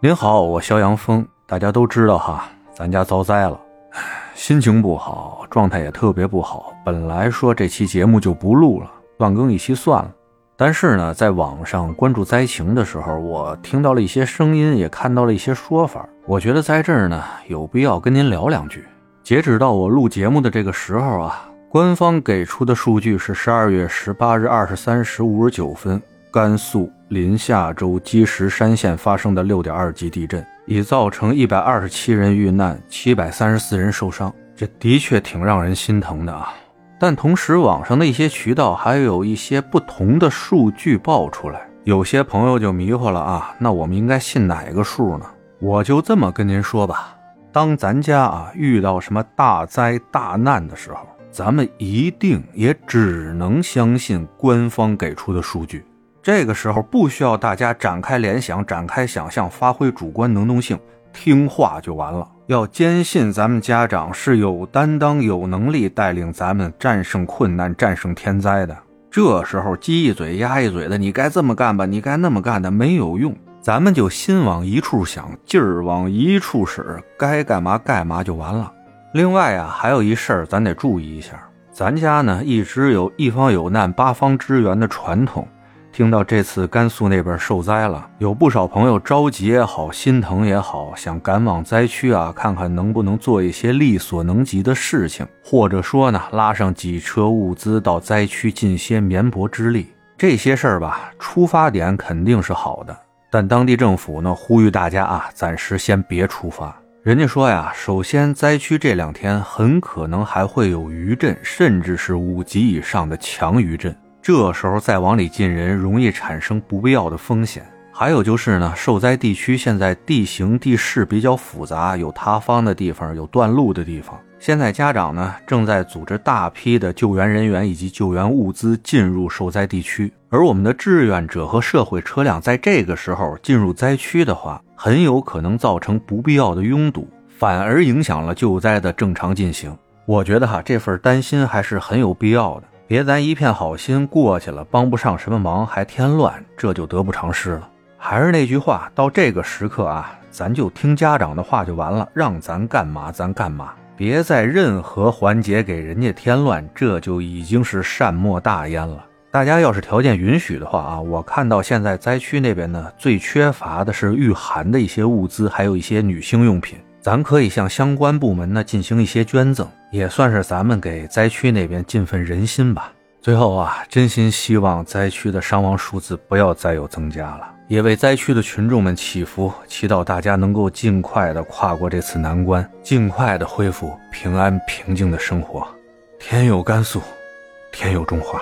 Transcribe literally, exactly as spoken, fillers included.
您好，我肖阳峰，大家都知道哈，咱家遭灾了，心情不好，状态也特别不好，本来说这期节目就不录了，断更一期算了。但是呢，在网上关注灾情的时候，我听到了一些声音，也看到了一些说法，我觉得在这儿呢，有必要跟您聊两句。截止到我录节目的这个时候啊，官方给出的数据是十二月十八日二十三时五十九分，甘肃临夏州积石山县发生的 六点二 级地震，已造成一百二十七人遇难，七百三十四人受伤。这的确挺让人心疼的啊。但同时网上的一些渠道还有一些不同的数据爆出来，有些朋友就迷惑了啊，那我们应该信哪个数呢？我就这么跟您说吧，当咱家啊遇到什么大灾大难的时候，咱们一定也只能相信官方给出的数据。这个时候不需要大家展开联想，展开想象，发挥主观能动性，听话就完了。要坚信咱们家长是有担当有能力带领咱们战胜困难，战胜天灾的。这时候鸡一嘴鸭一嘴的，你该这么干吧，你该那么干的，没有用。咱们就心往一处想，劲儿往一处使，该干嘛干嘛就完了。另外啊，还有一事儿咱得注意一下，咱家呢一直有一方有难八方支援的传统。听到这次甘肃那边受灾了，有不少朋友着急也好，心疼也好，想赶往灾区啊，看看能不能做一些力所能及的事情，或者说呢，拉上几车物资到灾区尽些绵薄之力。这些事儿吧，出发点肯定是好的，但当地政府呢，呼吁大家啊，暂时先别出发。人家说呀，首先灾区这两天很可能还会有余震，甚至是五级以上的强余震。这时候再往里进人，容易产生不必要的风险。还有就是呢，受灾地区现在地形地势比较复杂，有塌方的地方，有断路的地方。现在家长呢，正在组织大批的救援人员以及救援物资进入受灾地区。而我们的志愿者和社会车辆在这个时候进入灾区的话，很有可能造成不必要的拥堵，反而影响了救灾的正常进行。我觉得哈，这份担心还是很有必要的。别咱一片好心过去了，帮不上什么忙还添乱，这就得不偿失了。还是那句话，到这个时刻啊，咱就听家长的话就完了，让咱干嘛咱干嘛，别在任何环节给人家添乱，这就已经是善莫大焉了。大家要是条件允许的话啊，我看到现在灾区那边呢，最缺乏的是御寒的一些物资，还有一些女性用品。咱可以向相关部门呢进行一些捐赠，也算是咱们给灾区那边尽份人心吧。最后啊，真心希望灾区的伤亡数字不要再有增加了，也为灾区的群众们祈福，祈祷大家能够尽快的跨过这次难关，尽快的恢复平安平静的生活。天佑甘肃，天佑中华。